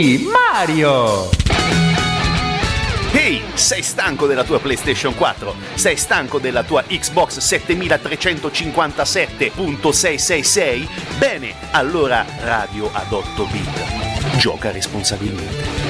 di Mario. Ehi, hey, sei stanco della tua PlayStation 4? Sei stanco della tua Xbox 7357.666? Bene, allora Radio ad 8-Bit. Gioca responsabilmente.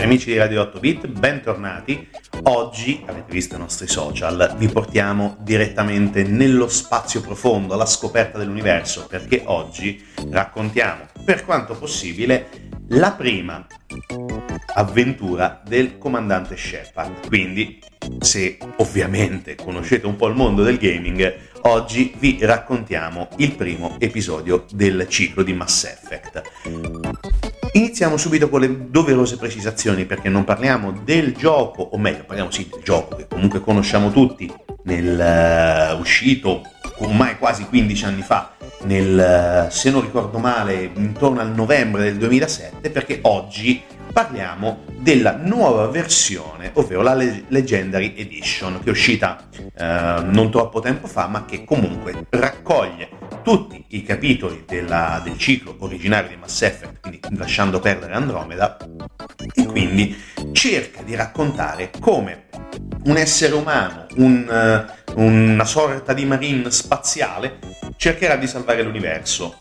Amici di Radio 8-Bit, bentornati. Oggi, avete visto i nostri social, vi portiamo direttamente nello spazio profondo, alla scoperta dell'universo, perché oggi raccontiamo, per quanto possibile, la prima avventura del comandante Shepard. Quindi, se ovviamente conoscete un po' il mondo del gaming, oggi vi raccontiamo il primo episodio del ciclo di Mass Effect. Iniziamo subito con le doverose precisazioni, perché non parliamo del gioco, o meglio, parliamo sì del gioco che comunque conosciamo tutti, nel uscito ormai quasi 15 anni fa, se non ricordo male intorno al novembre del 2007, perché oggi parliamo della nuova versione, ovvero la Legendary Edition, che è uscita non troppo tempo fa, ma che comunque raccoglie tutti i capitoli del ciclo originario di Mass Effect, quindi lasciando perdere Andromeda, e quindi cerca di raccontare come un essere umano, una sorta di marine spaziale, cercherà di salvare l'universo.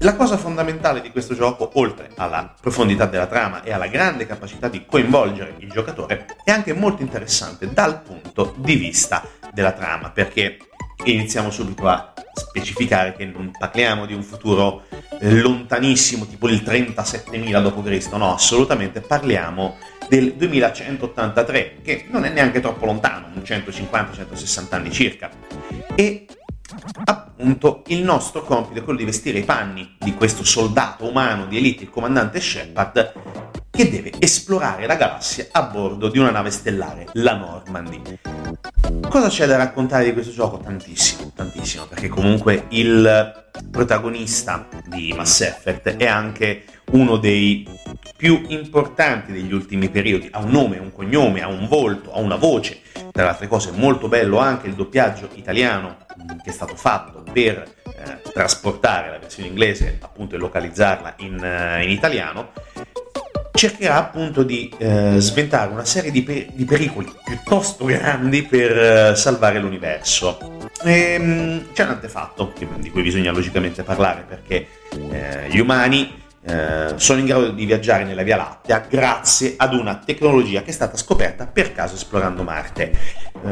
La cosa fondamentale di questo gioco, oltre alla profondità della trama e alla grande capacità di coinvolgere il giocatore, è anche molto interessante dal punto di vista della trama, perché iniziamo subito a specificare che non parliamo di un futuro lontanissimo, tipo il 37.000 d.C., no, assolutamente parliamo del 2183, che non è neanche troppo lontano, 150-160 anni circa, e appunto il nostro compito è quello di vestire i panni di questo soldato umano di elite, il comandante Shepard, che deve esplorare la galassia a bordo di una nave stellare, la Normandy. Cosa c'è da raccontare di questo gioco? Tantissimo, tantissimo, perché comunque il protagonista di Mass Effect è anche uno dei più importanti degli ultimi periodi, ha un nome, un cognome, ha un volto, ha una voce. Tra le altre cose è molto bello anche il doppiaggio italiano che è stato fatto per trasportare la versione inglese, appunto, e localizzarla in italiano. Cercherà appunto di sventare una serie di pericoli piuttosto grandi per salvare l'universo. C'è un antefatto di cui bisogna logicamente parlare, perché gli umani sono in grado di viaggiare nella Via Lattea grazie ad una tecnologia che è stata scoperta per caso esplorando Marte.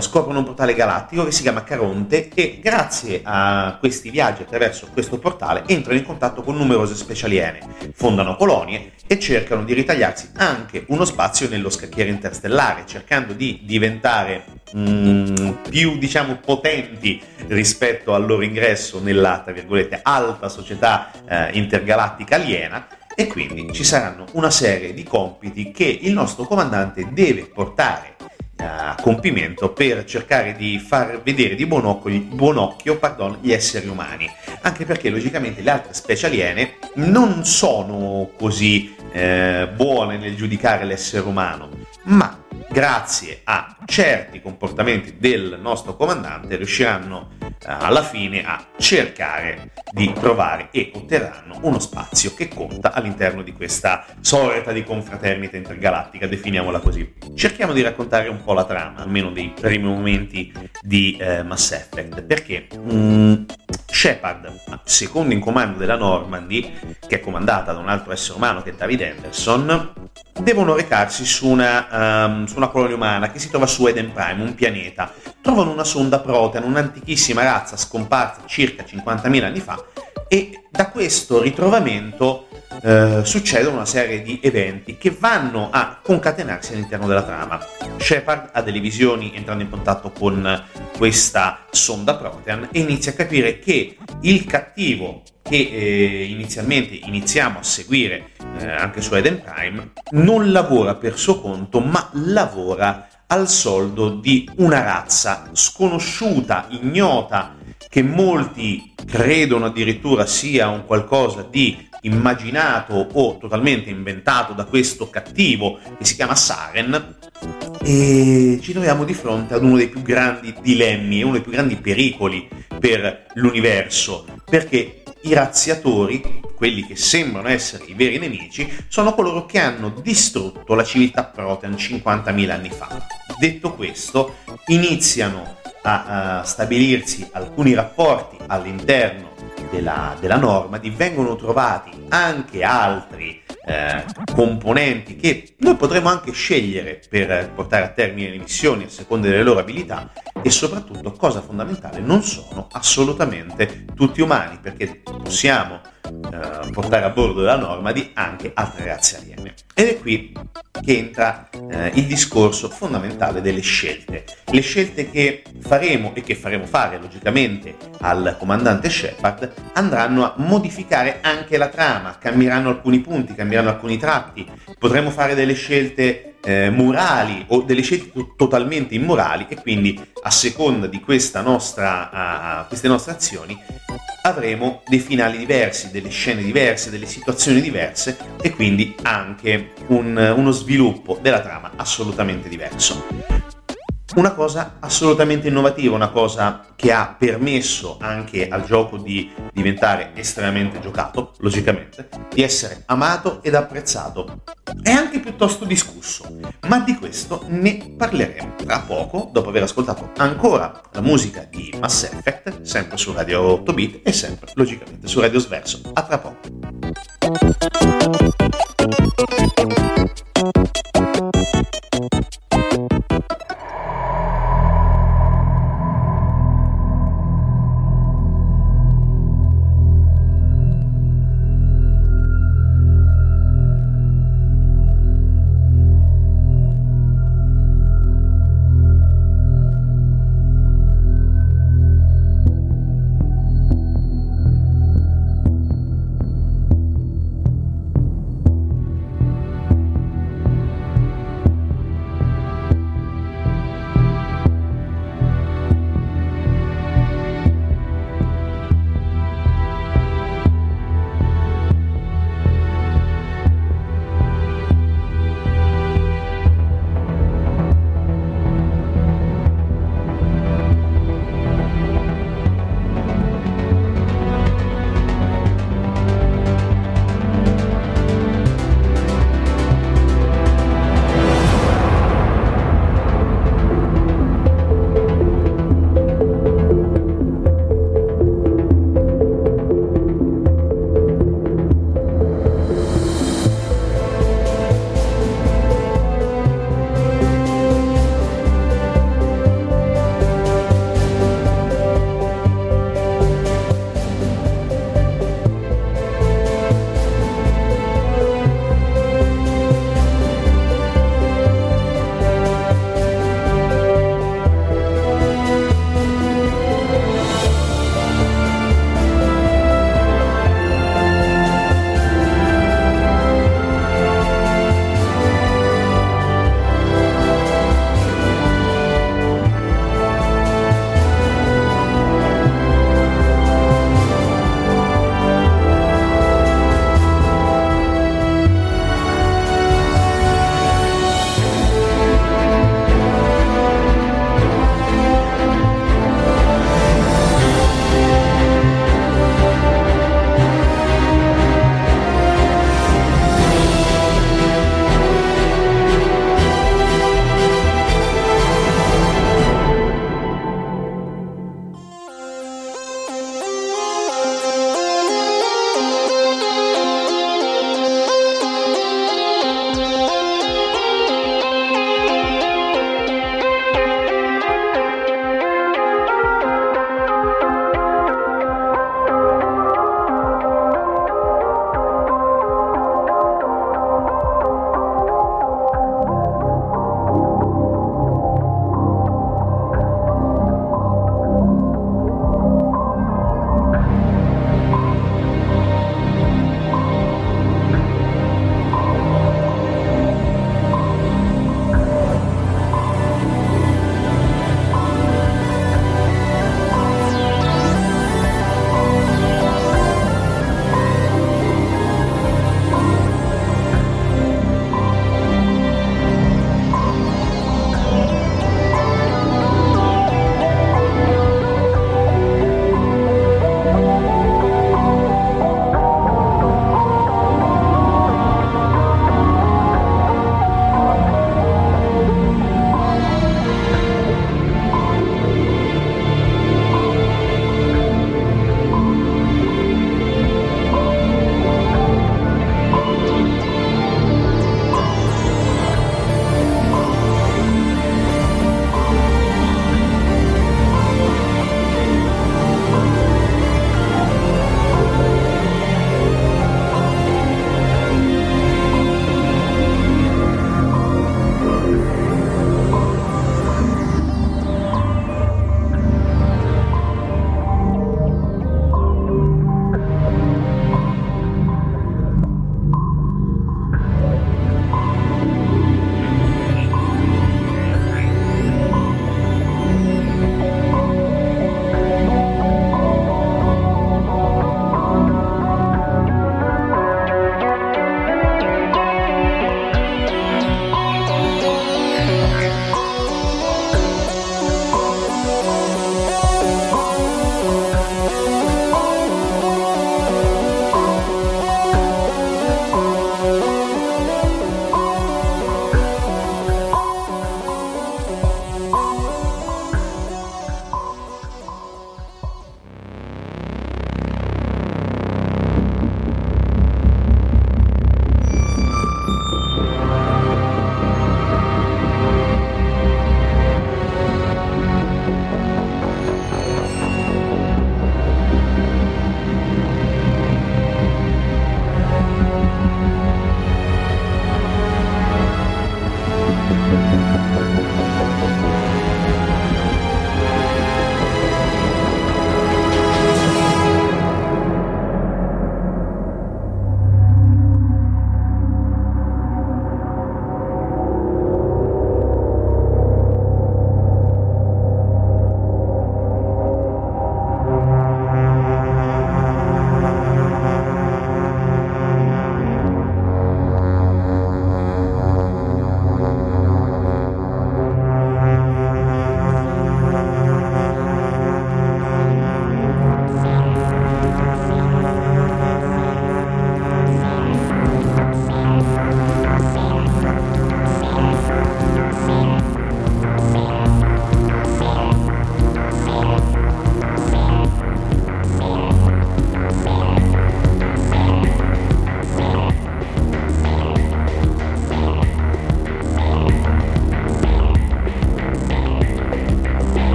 Scoprono un portale galattico che si chiama Caronte e grazie a questi viaggi attraverso questo portale entrano in contatto con numerose specie aliene, fondano colonie e cercano di ritagliarsi anche uno spazio nello scacchiere interstellare, cercando di diventare più, diciamo, potenti rispetto al loro ingresso nella, tra virgolette, alta società intergalattica aliena. E quindi ci saranno una serie di compiti che il nostro comandante deve portare a compimento per cercare di far vedere di buon occhio, gli esseri umani, anche perché logicamente le altre specie aliene non sono così buone nel giudicare l'essere umano, ma grazie a certi comportamenti del nostro comandante riusciranno alla fine a cercare di trovare e otterranno uno spazio che conta all'interno di questa sorta di confraternita intergalattica, definiamola così. Cerchiamo di raccontare un po' la trama, almeno dei primi momenti di Mass Effect, perché Shepard, secondo in comando della Normandy, che è comandata da un altro essere umano che è David Anderson, devono recarsi su una colonia umana che si trova su Eden Prime, un pianeta. Trovano una sonda Prothean, un'antichissima razza scomparsa circa 50.000 anni fa, e da questo ritrovamento succedono una serie di eventi che vanno a concatenarsi all'interno della trama. Shepard ha delle visioni entrando in contatto con questa sonda Prothean e inizia a capire che il cattivo che inizialmente iniziamo a seguire anche su Eden Prime non lavora per suo conto, ma lavora al soldo di una razza sconosciuta, ignota, che molti credono addirittura sia un qualcosa di immaginato o totalmente inventato da questo cattivo che si chiama Saren, e ci troviamo di fronte ad uno dei più grandi dilemmi, uno dei più grandi pericoli per l'universo, perché i razziatori, quelli che sembrano essere i veri nemici, sono coloro che hanno distrutto la civiltà Prothean 50.000 anni fa. Detto questo, iniziano a stabilirsi alcuni rapporti all'interno della Normandy, vengono trovati anche altri componenti che noi potremo anche scegliere per portare a termine le missioni a seconda delle loro abilità, e soprattutto, cosa fondamentale, non sono assolutamente tutti umani, perché possiamo portare a bordo della Normandy anche altre razze aliene. Ed è qui che entra il discorso fondamentale delle scelte. Le scelte che faremo e che faremo fare logicamente al comandante Shepard andranno a modificare anche la trama, cambieranno alcuni punti, cambieranno alcuni tratti, potremo fare delle scelte morali o delle scelte totalmente immorali, e quindi a seconda di queste nostre azioni avremo dei finali diversi, delle scene diverse, delle situazioni diverse, e quindi anche uno sviluppo della trama assolutamente diverso. Una cosa assolutamente innovativa, una cosa che ha permesso anche al gioco di diventare estremamente giocato, logicamente, di essere amato ed apprezzato. È anche piuttosto discusso, ma di questo ne parleremo tra poco, dopo aver ascoltato ancora la musica di Mass Effect, sempre su Radio 8-Bit e sempre, logicamente, su Radio Sverso. A tra poco.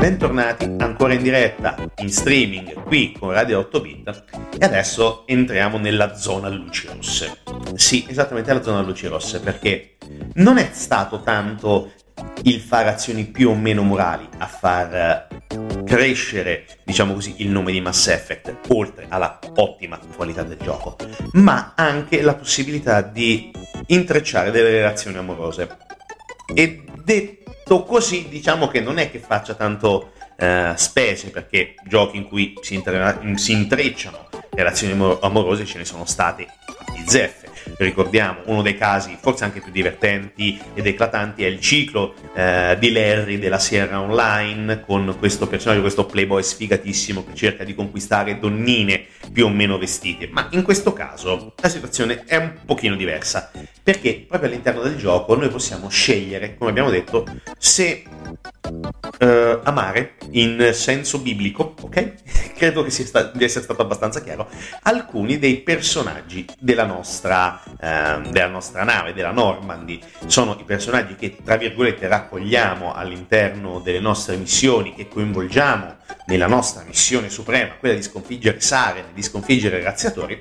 bentornati ancora in diretta, in streaming, qui con Radio 8-Bit, e adesso entriamo nella zona luci rosse. Sì, esattamente la zona luci rosse, perché non è stato tanto il fare azioni più o meno morali a far crescere, diciamo così, il nome di Mass Effect, oltre alla ottima qualità del gioco, ma anche la possibilità di intrecciare delle relazioni amorose. E detto così, diciamo che non è che faccia tanto specie, perché giochi in cui si intrecciano relazioni amorose ce ne sono state a bizzeffe. Ricordiamo, uno dei casi forse anche più divertenti ed eclatanti è il ciclo di Larry della Sierra Online, con questo personaggio, questo playboy sfigatissimo che cerca di conquistare donnine più o meno vestite. Ma in questo caso la situazione è un pochino diversa, perché proprio all'interno del gioco noi possiamo scegliere, come abbiamo detto, se amare in senso biblico, ok? Credo che sia stato abbastanza chiaro, alcuni dei personaggi della nostra nave, della Normandy. Sono i personaggi che, tra virgolette, raccogliamo all'interno delle nostre missioni, che coinvolgiamo nella nostra missione suprema, quella di sconfiggere Saren, di sconfiggere i razziatori.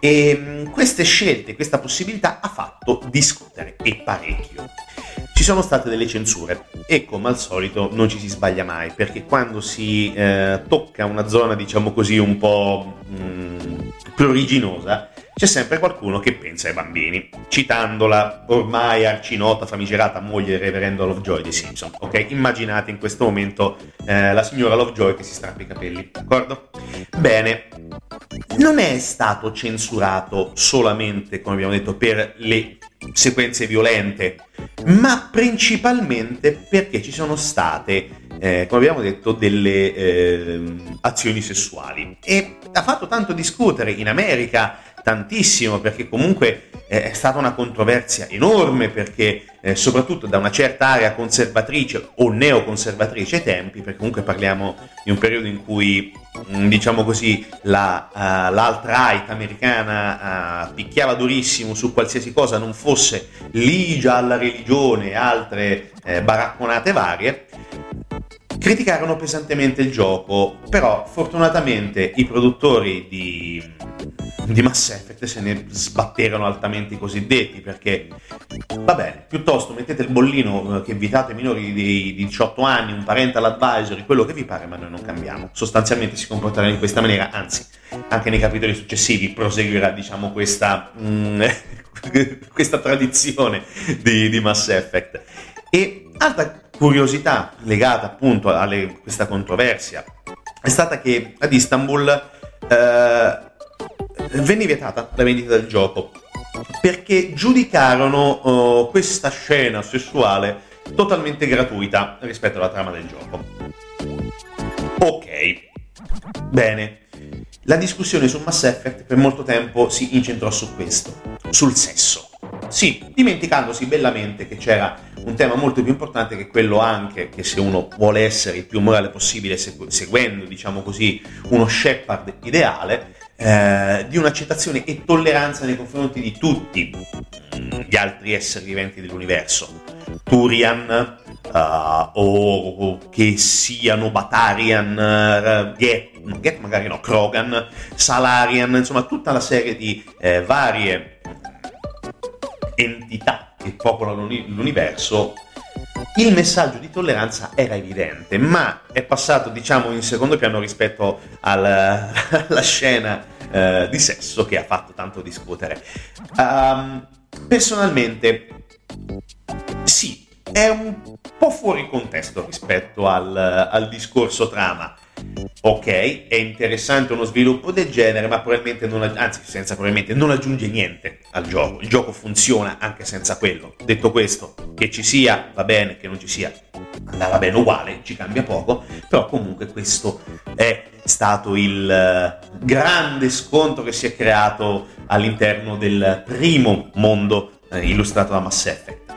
E queste scelte, questa possibilità ha fatto discutere, e parecchio. Ci sono state delle censure e, come al solito, non ci si sbaglia mai, perché quando si tocca una zona, diciamo così, un po' pruriginosa, c'è sempre qualcuno che pensa ai bambini, citando la ormai arcinota, famigerata moglie del reverendo Lovejoy di Simpson, ok? Immaginate in questo momento la signora Lovejoy che si strappa i capelli, d'accordo? Bene, non è stato censurato solamente, come abbiamo detto, per le sequenze violente, ma principalmente perché ci sono state, come abbiamo detto, delle azioni sessuali. E ha fatto tanto discutere in America, tantissimo, perché comunque è stata una controversia enorme, perché soprattutto da una certa area conservatrice o neoconservatrice ai tempi, perché comunque parliamo di un periodo in cui, diciamo così, l'alt-right americana picchiava durissimo su qualsiasi cosa non fosse ligia alla religione e altre baracconate varie. Criticarono pesantemente il gioco, però fortunatamente i produttori di Mass Effect se ne sbatterono altamente i cosiddetti, perché va bene, piuttosto mettete il bollino che vietate minori di 18 anni, un parental advisory, quello che vi pare, ma noi non cambiamo. Sostanzialmente si comporteranno in questa maniera, anzi, anche nei capitoli successivi proseguirà, diciamo, questa tradizione di Mass Effect. E altra curiosità legata appunto a questa controversia è stata che ad Istanbul venne vietata la vendita del gioco, perché giudicarono questa scena sessuale totalmente gratuita rispetto alla trama del gioco. Ok, bene. La discussione su Mass Effect per molto tempo si incentrò su questo, sul sesso. Sì, dimenticandosi bellamente che c'era un tema molto più importante, che è quello anche che, se uno vuole essere il più morale possibile, seguendo, diciamo così, uno Shepard ideale, di un'accettazione e tolleranza nei confronti di tutti gli altri esseri viventi dell'universo, Turian o che siano Batarian, Geth magari no, Krogan, Salarian, insomma tutta una serie di varie entità che popolano l'universo. Il messaggio di tolleranza era evidente, ma è passato, diciamo, in secondo piano rispetto alla scena di sesso che ha fatto tanto discutere. Personalmente sì, è un po' fuori contesto rispetto al discorso trama. Ok, è interessante uno sviluppo del genere, ma probabilmente non aggiunge niente al gioco. Il gioco funziona anche senza quello. Detto questo, che ci sia va bene, che non ci sia andava bene uguale, ci cambia poco. Però comunque questo è stato il grande scontro che si è creato all'interno del primo mondo illustrato da Mass Effect.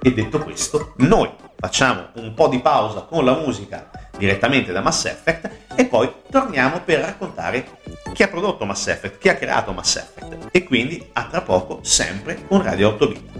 E detto questo, noi facciamo un po' di pausa con la musica direttamente da Mass Effect e poi torniamo per raccontare chi ha prodotto Mass Effect, chi ha creato Mass Effect. E quindi a tra poco, sempre con Radio 8-Bit.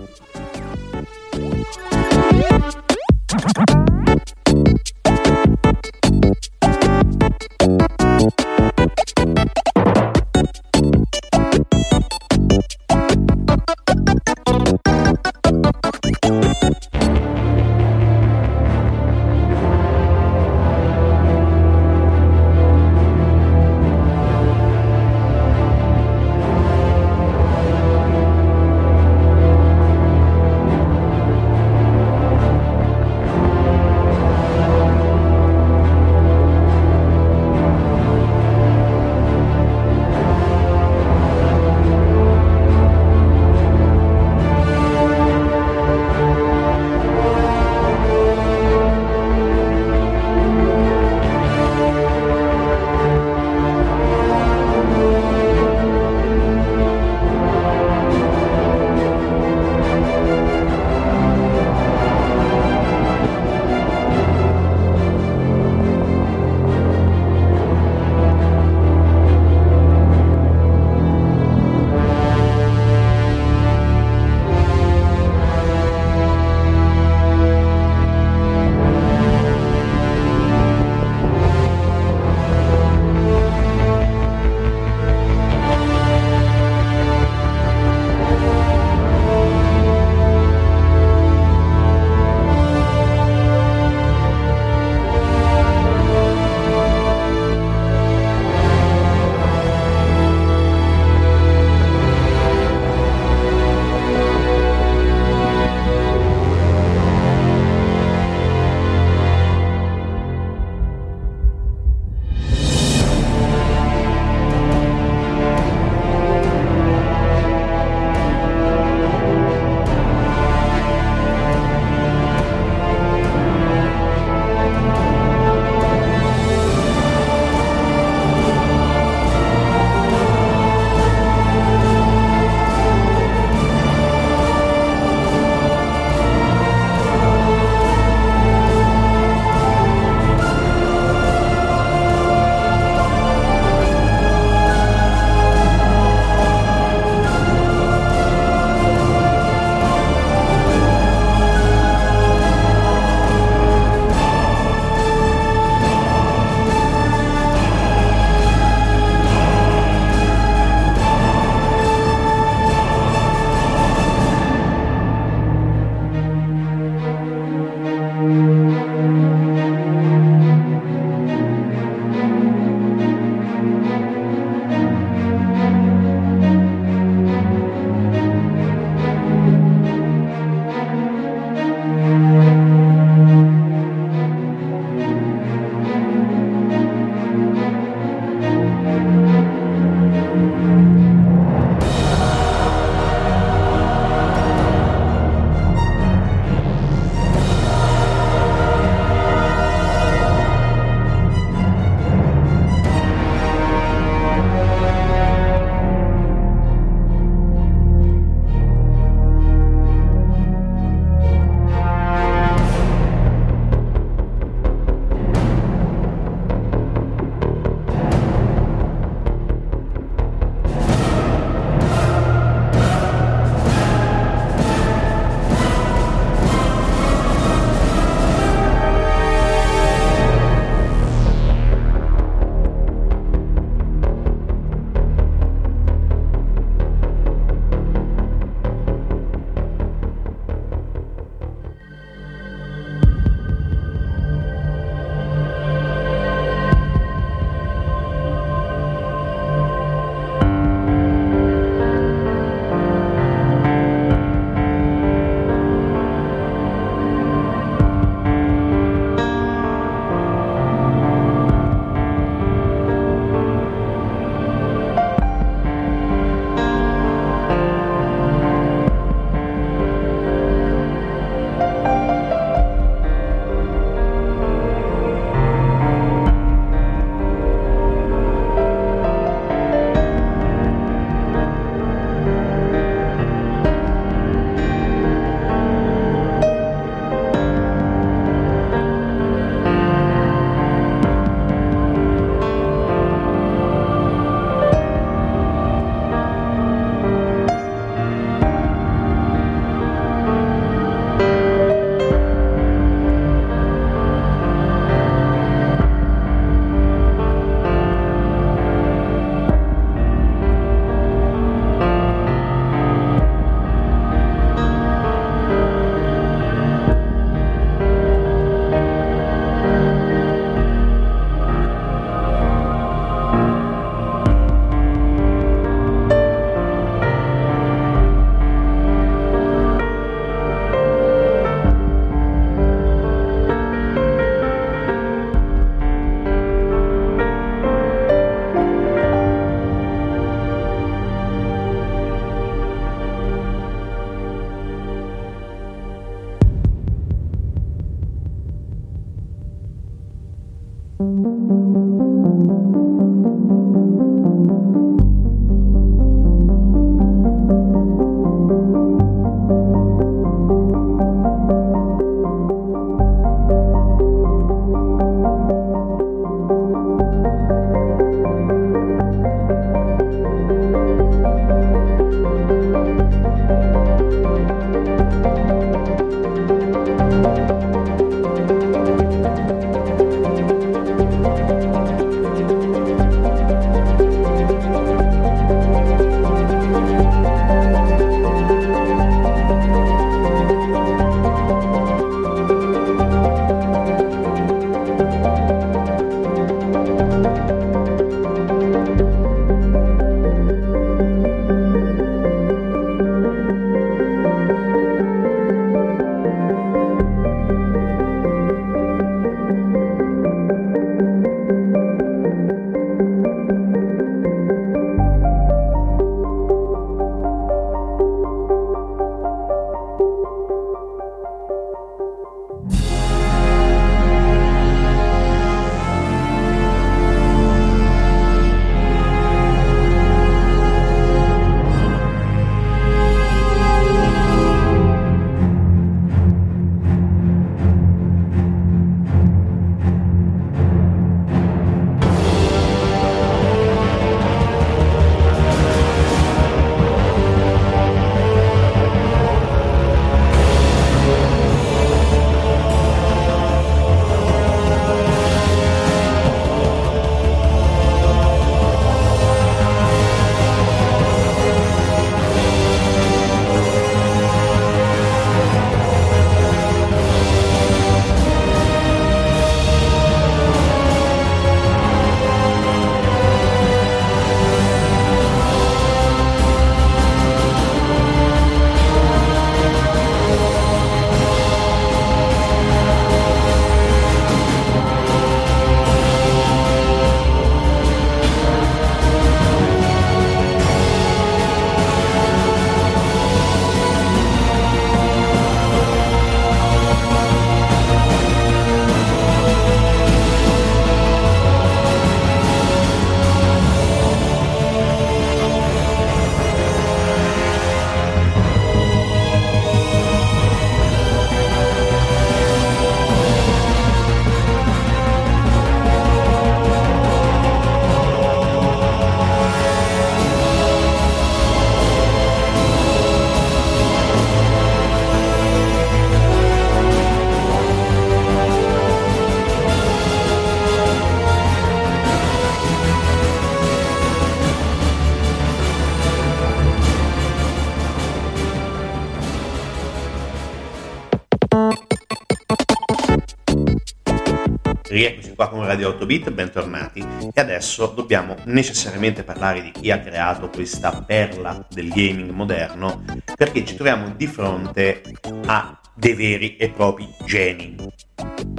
Rieccoci qua con Radio 8-Bit, bentornati, e adesso dobbiamo necessariamente parlare di chi ha creato questa perla del gaming moderno, perché ci troviamo di fronte a dei veri e propri geni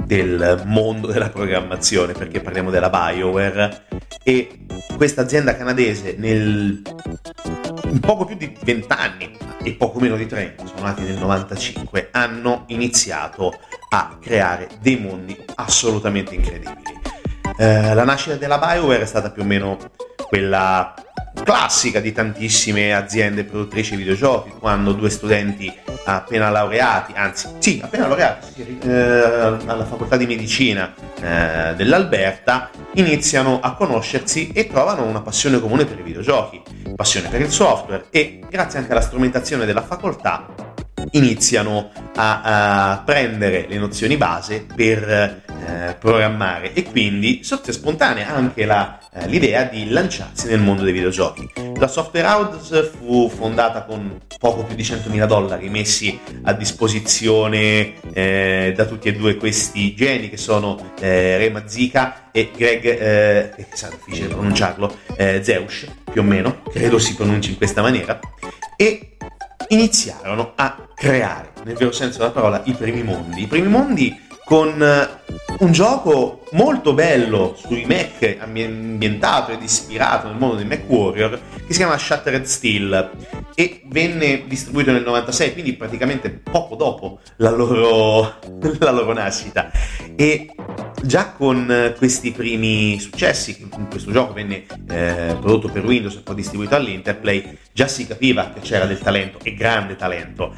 del mondo della programmazione, perché parliamo della BioWare, e questa azienda canadese nel in poco più di 20 anni e poco meno di 30, sono nati nel 95, hanno iniziato a creare dei mondi assolutamente incredibili. La nascita della BioWare è stata più o meno quella classica di tantissime aziende produttrici di videogiochi, quando due studenti appena laureati alla facoltà di medicina dell'Alberta iniziano a conoscersi e trovano una passione comune per i videogiochi, passione per il software, e grazie anche alla strumentazione della facoltà iniziano a prendere le nozioni base per programmare, e quindi sorge spontanea anche l'idea di lanciarsi nel mondo dei videogiochi. La software house fu fondata con poco più di $100,000 messi a disposizione da tutti e due questi geni, che sono Ray Muzyka e Greg sarà difficile pronunciarlo, Zeus più o meno, credo si pronunci in questa maniera, e iniziarono a creare, nel vero senso della parola, i primi mondi con un gioco molto bello sui Mac, ambientato ed ispirato nel mondo dei Mac Warrior, che si chiama Shattered Steel, e venne distribuito nel 96, quindi praticamente poco dopo la loro nascita. E già con questi primi successi, in questo gioco venne prodotto per Windows e poi distribuito all'Interplay, già si capiva che c'era del talento, e grande talento,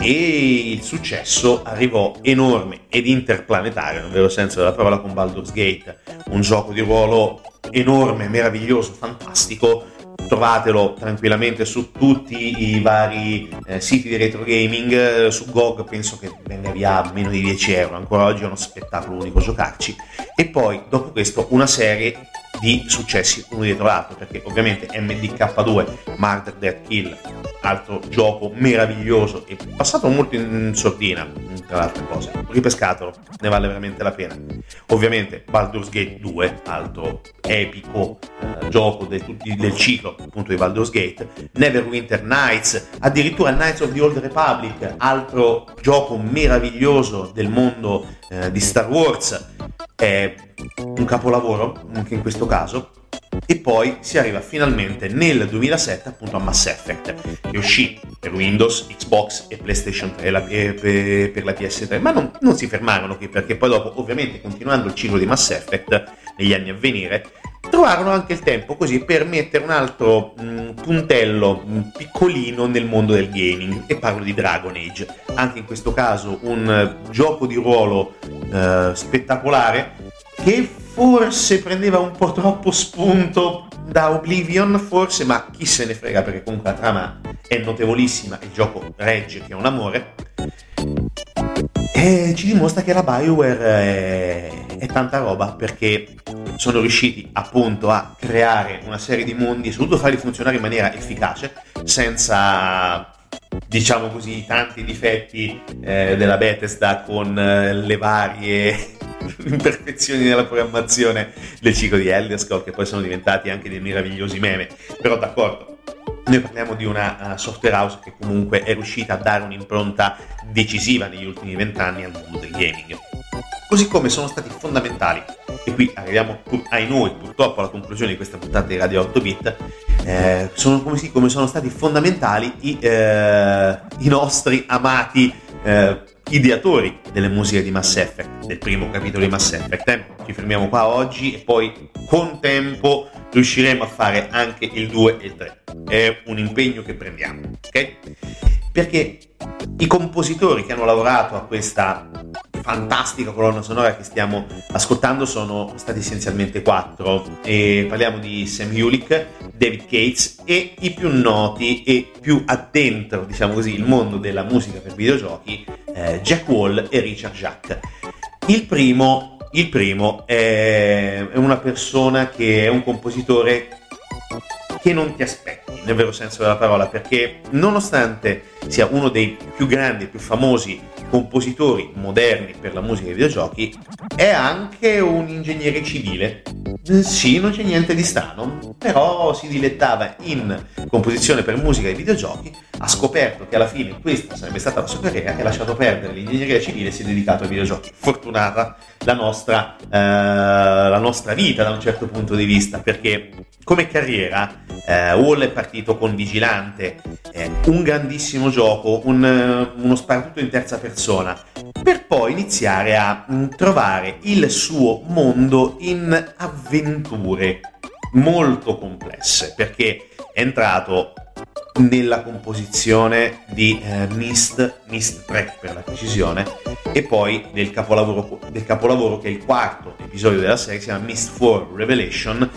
e il successo arrivò enorme ed interplanetario, nel vero senso della parola, con Baldur's Gate, un gioco di ruolo enorme, meraviglioso, fantastico. Trovatelo tranquillamente su tutti i vari siti di retro gaming, su GOG penso che venga via a meno di €10, ancora oggi è uno spettacolo unico giocarci. E poi dopo questo una serie di successi uno dietro l'altro, perché ovviamente MDK2, Murder Death Kill, altro gioco meraviglioso e passato molto in sordina, tra le altre cose, ripescatelo, ne vale veramente la pena. Ovviamente Baldur's Gate 2, altro epico gioco del ciclo appunto di Baldur's Gate, Neverwinter Nights, addirittura Knights of the Old Republic, altro gioco meraviglioso del mondo di Star Wars, è un capolavoro anche in questo caso. E poi si arriva finalmente nel 2007 appunto a Mass Effect, che uscì per Windows, Xbox e PlayStation 3 per la PS3, ma non si fermarono qui, perché poi dopo, ovviamente continuando il ciclo di Mass Effect negli anni a venire, trovarono anche il tempo così per mettere un altro puntello piccolino nel mondo del gaming, e parlo di Dragon Age, anche in questo caso un gioco di ruolo spettacolare che forse prendeva un po' troppo spunto da Oblivion, forse, ma chi se ne frega, perché comunque la trama è notevolissima, il gioco regge che è un amore, e ci dimostra che la BioWare è tanta roba, perché sono riusciti appunto a creare una serie di mondi e soprattutto farli funzionare in maniera efficace, senza, diciamo così, tanti difetti della Bethesda con le varie imperfezioni nella programmazione del ciclo di Elder Scrolls, che poi sono diventati anche dei meravigliosi meme. Però d'accordo, noi parliamo di una software house che comunque è riuscita a dare un'impronta decisiva negli ultimi 20 anni al mondo del gaming. Così come sono stati fondamentali, e qui arriviamo purtroppo alla conclusione di questa puntata di Radio 8-Bit, come sono stati fondamentali i nostri amati ideatori delle musiche di Mass Effect, del primo capitolo di Mass Effect. Ci fermiamo qua oggi e poi con tempo riusciremo a fare anche il 2 e il 3. È un impegno che prendiamo, ok? Perché i compositori che hanno lavorato a questa fantastica colonna sonora che stiamo ascoltando sono stati essenzialmente 4, e parliamo di Sam Hulick, David Cates e i più noti e più addentro, diciamo così, il mondo della musica per videogiochi, Jack Wall e Richard Jacques. Il primo è una persona che è un compositore che non ti aspetti, nel vero senso della parola, perché nonostante sia uno dei più grandi, più famosi compositori moderni per la musica dei videogiochi, è anche un ingegnere civile. Sì, non c'è niente di strano, però si dilettava in composizione per musica dei videogiochi, ha scoperto che alla fine questa sarebbe stata la sua carriera e ha lasciato perdere l'ingegneria civile e si è dedicato ai videogiochi. Fortunata la nostra vita da un certo punto di vista, perché come carriera Wall è partito con Vigilante, un grandissimo gioco, uno sparatutto in terza persona, per poi iniziare a trovare il suo mondo in avventure molto complesse, perché è entrato nella composizione di Mist 3 per la precisione, e poi del capolavoro che è il quarto episodio della serie, si chiama Mist 4 Revelation,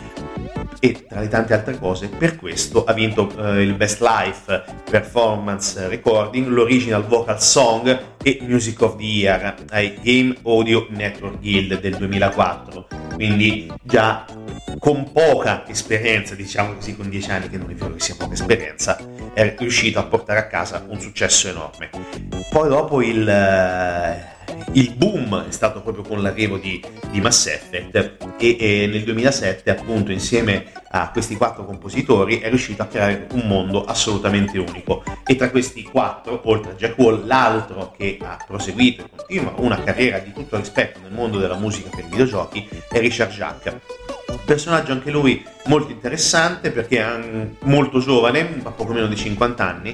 e tra le tante altre cose per questo ha vinto il Best Live Performance Recording, l'Original Vocal Song e Music of the Year ai Game Audio Network Guild del 2004, quindi già con poca esperienza, diciamo così, con 10 anni, che non è vero che sia poca esperienza, è riuscito a portare a casa un successo enorme. Poi dopo il boom è stato proprio con l'arrivo di Mass Effect, e nel 2007 appunto insieme a questi 4 compositori è riuscito a creare un mondo assolutamente unico, e tra questi 4, oltre a Jack Wall, l'altro che ha proseguito e continua una carriera di tutto rispetto nel mondo della musica per i videogiochi è Richard Jacques, personaggio anche lui molto interessante, perché è molto giovane, ha poco meno di 50 anni,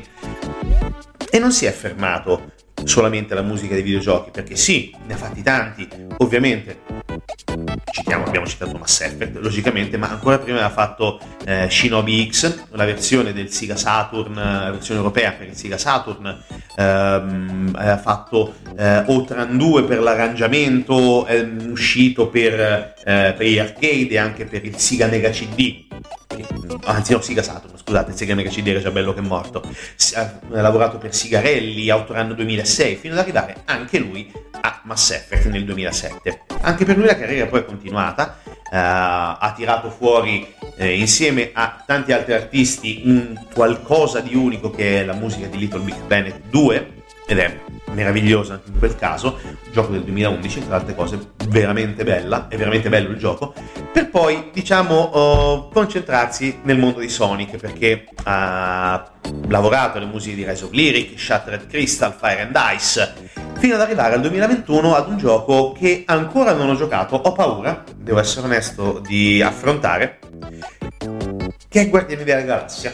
e non si è fermato solamente alla musica dei videogiochi, perché sì, ne ha fatti tanti, ovviamente abbiamo citato Mass Effect logicamente, ma ancora prima aveva fatto Shinobi X, la versione del Sega Saturn, la versione europea per il Sega Saturn, aveva fatto Outrun 2 per l'arrangiamento, è uscito per gli arcade e anche per il Sega Mega CD, anzi no, Sega Saturn, scusate, il Sega Mega CD era già bello che è morto. Ha lavorato per Sigarelli, Outrun 2006, fino ad arrivare anche lui a Mass Effect nel 2007. Anche per lui la carriera poi è continuata, ha tirato fuori insieme a tanti altri artisti un qualcosa di unico che è la musica di Little Big Planet 2, ed è meravigliosa anche in quel caso, gioco del 2011 tra altre cose, veramente bella, è veramente bello il gioco, per poi diciamo concentrarsi nel mondo di Sonic, perché ha lavorato alle musiche di Rise of Lyric, Shattered Crystal, Fire and Ice, fino ad arrivare al 2021 ad un gioco che ancora non ho giocato, ho paura, devo essere onesto, di affrontare, che è Guardiani della Galassia.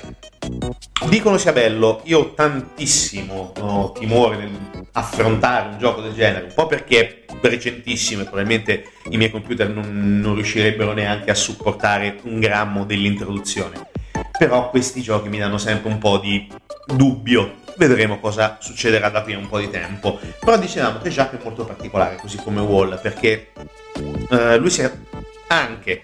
Dicono sia bello, io ho tantissimo timore nell'affrontare un gioco del genere, un po' perché è recentissimo e probabilmente i miei computer non riuscirebbero neanche a supportare un grammo dell'introduzione, però questi giochi mi danno sempre un po' di dubbio, vedremo cosa succederà da qui a un po' di tempo. Però dicevamo che Jacques è molto particolare, così come Wall, perché lui si è anche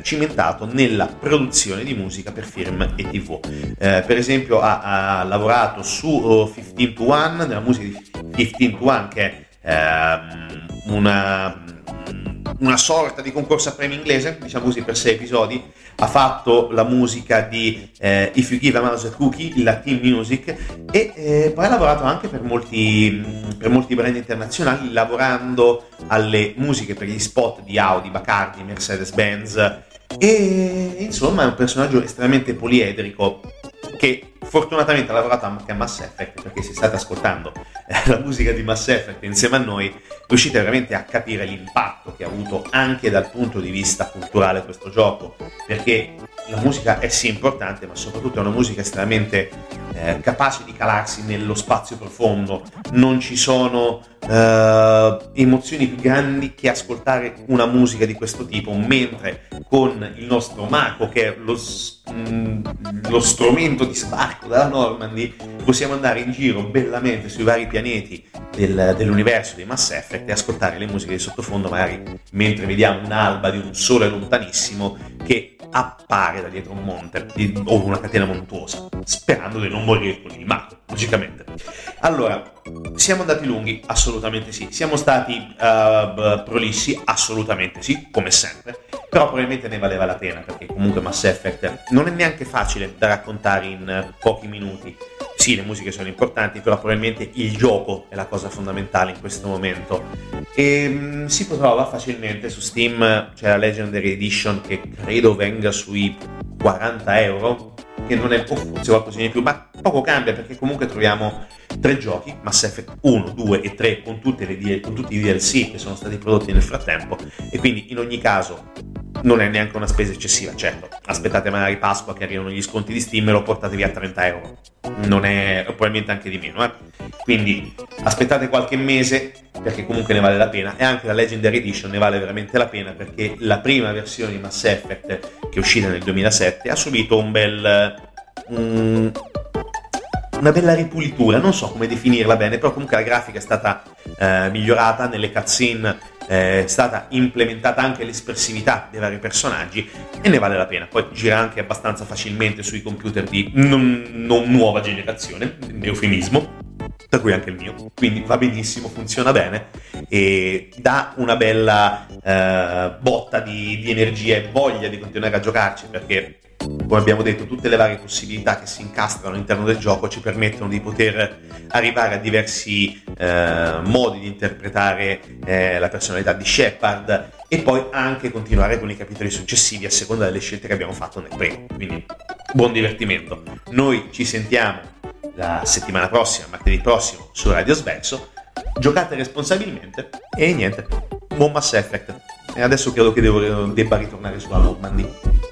cimentato nella produzione di musica per film e tv, per esempio ha lavorato su 15 to One, nella musica di 15 to One, che è una sorta di concorso a premi inglese, diciamo così, per 6 episodi. Ha fatto la musica di If You Give a Mouse a Cookie, la team music, e poi ha lavorato anche per molti brand internazionali, lavorando alle musiche per gli spot di Audi, Bacardi, Mercedes-Benz, e insomma è un personaggio estremamente poliedrico che fortunatamente ha lavorato anche a Mass Effect, perché se state ascoltando la musica di Mass Effect insieme a noi riuscite veramente a capire l'impatto che ha avuto anche dal punto di vista culturale questo gioco, perché la musica è sì importante, ma soprattutto è una musica estremamente capace di calarsi nello spazio profondo. Non ci sono emozioni più grandi che ascoltare una musica di questo tipo, mentre con il nostro Mako, che è lo strumento di sbarco dalla Normandy, possiamo andare in giro bellamente sui vari pianeti dell'universo di Mass Effect e ascoltare le musiche di sottofondo, magari mentre vediamo un'alba di un sole lontanissimo che appare da dietro un monte o una catena montuosa, sperando di non morire con il Mako, logicamente. Allora, siamo andati lunghi? Assolutamente sì. Siamo stati prolissi? Assolutamente sì, come sempre. Però probabilmente ne valeva la pena, perché comunque Mass Effect non è neanche facile da raccontare in pochi minuti. Sì, le musiche sono importanti, però probabilmente il gioco è la cosa fondamentale in questo momento. E si trova facilmente su Steam, c'è la Legendary Edition che credo venga sui €40, che non è forse qualcosa di più, ma poco cambia, perché comunque troviamo 3 giochi, Mass Effect 1, 2 e 3, con tutti i DLC che sono stati prodotti nel frattempo, e quindi in ogni caso non è neanche una spesa eccessiva. Certo, aspettate magari Pasqua che arrivano gli sconti di Steam e lo portate via a €30, non è, probabilmente anche di meno, quindi aspettate qualche mese, perché comunque ne vale la pena. E anche la Legendary Edition ne vale veramente la pena, perché la prima versione di Mass Effect, che è uscita nel 2007, ha subito una bella ripulitura, non so come definirla bene, però comunque la grafica è stata migliorata, nelle cutscene è stata implementata anche l'espressività dei vari personaggi, e ne vale la pena. Poi gira anche abbastanza facilmente sui computer di non nuova generazione, eufemismo, da cui anche il mio, quindi va benissimo, funziona bene e dà una bella botta di energia e voglia di continuare a giocarci, perché come abbiamo detto tutte le varie possibilità che si incastrano all'interno del gioco ci permettono di poter arrivare a diversi modi di interpretare la personalità di Shepard, e poi anche continuare con i capitoli successivi a seconda delle scelte che abbiamo fatto nel primo. Quindi buon divertimento, noi ci sentiamo la settimana prossima, martedì prossimo, su Radio Sverso. Giocate responsabilmente e niente, buon Mass Effect. E adesso credo che debba ritornare sulla Normandy.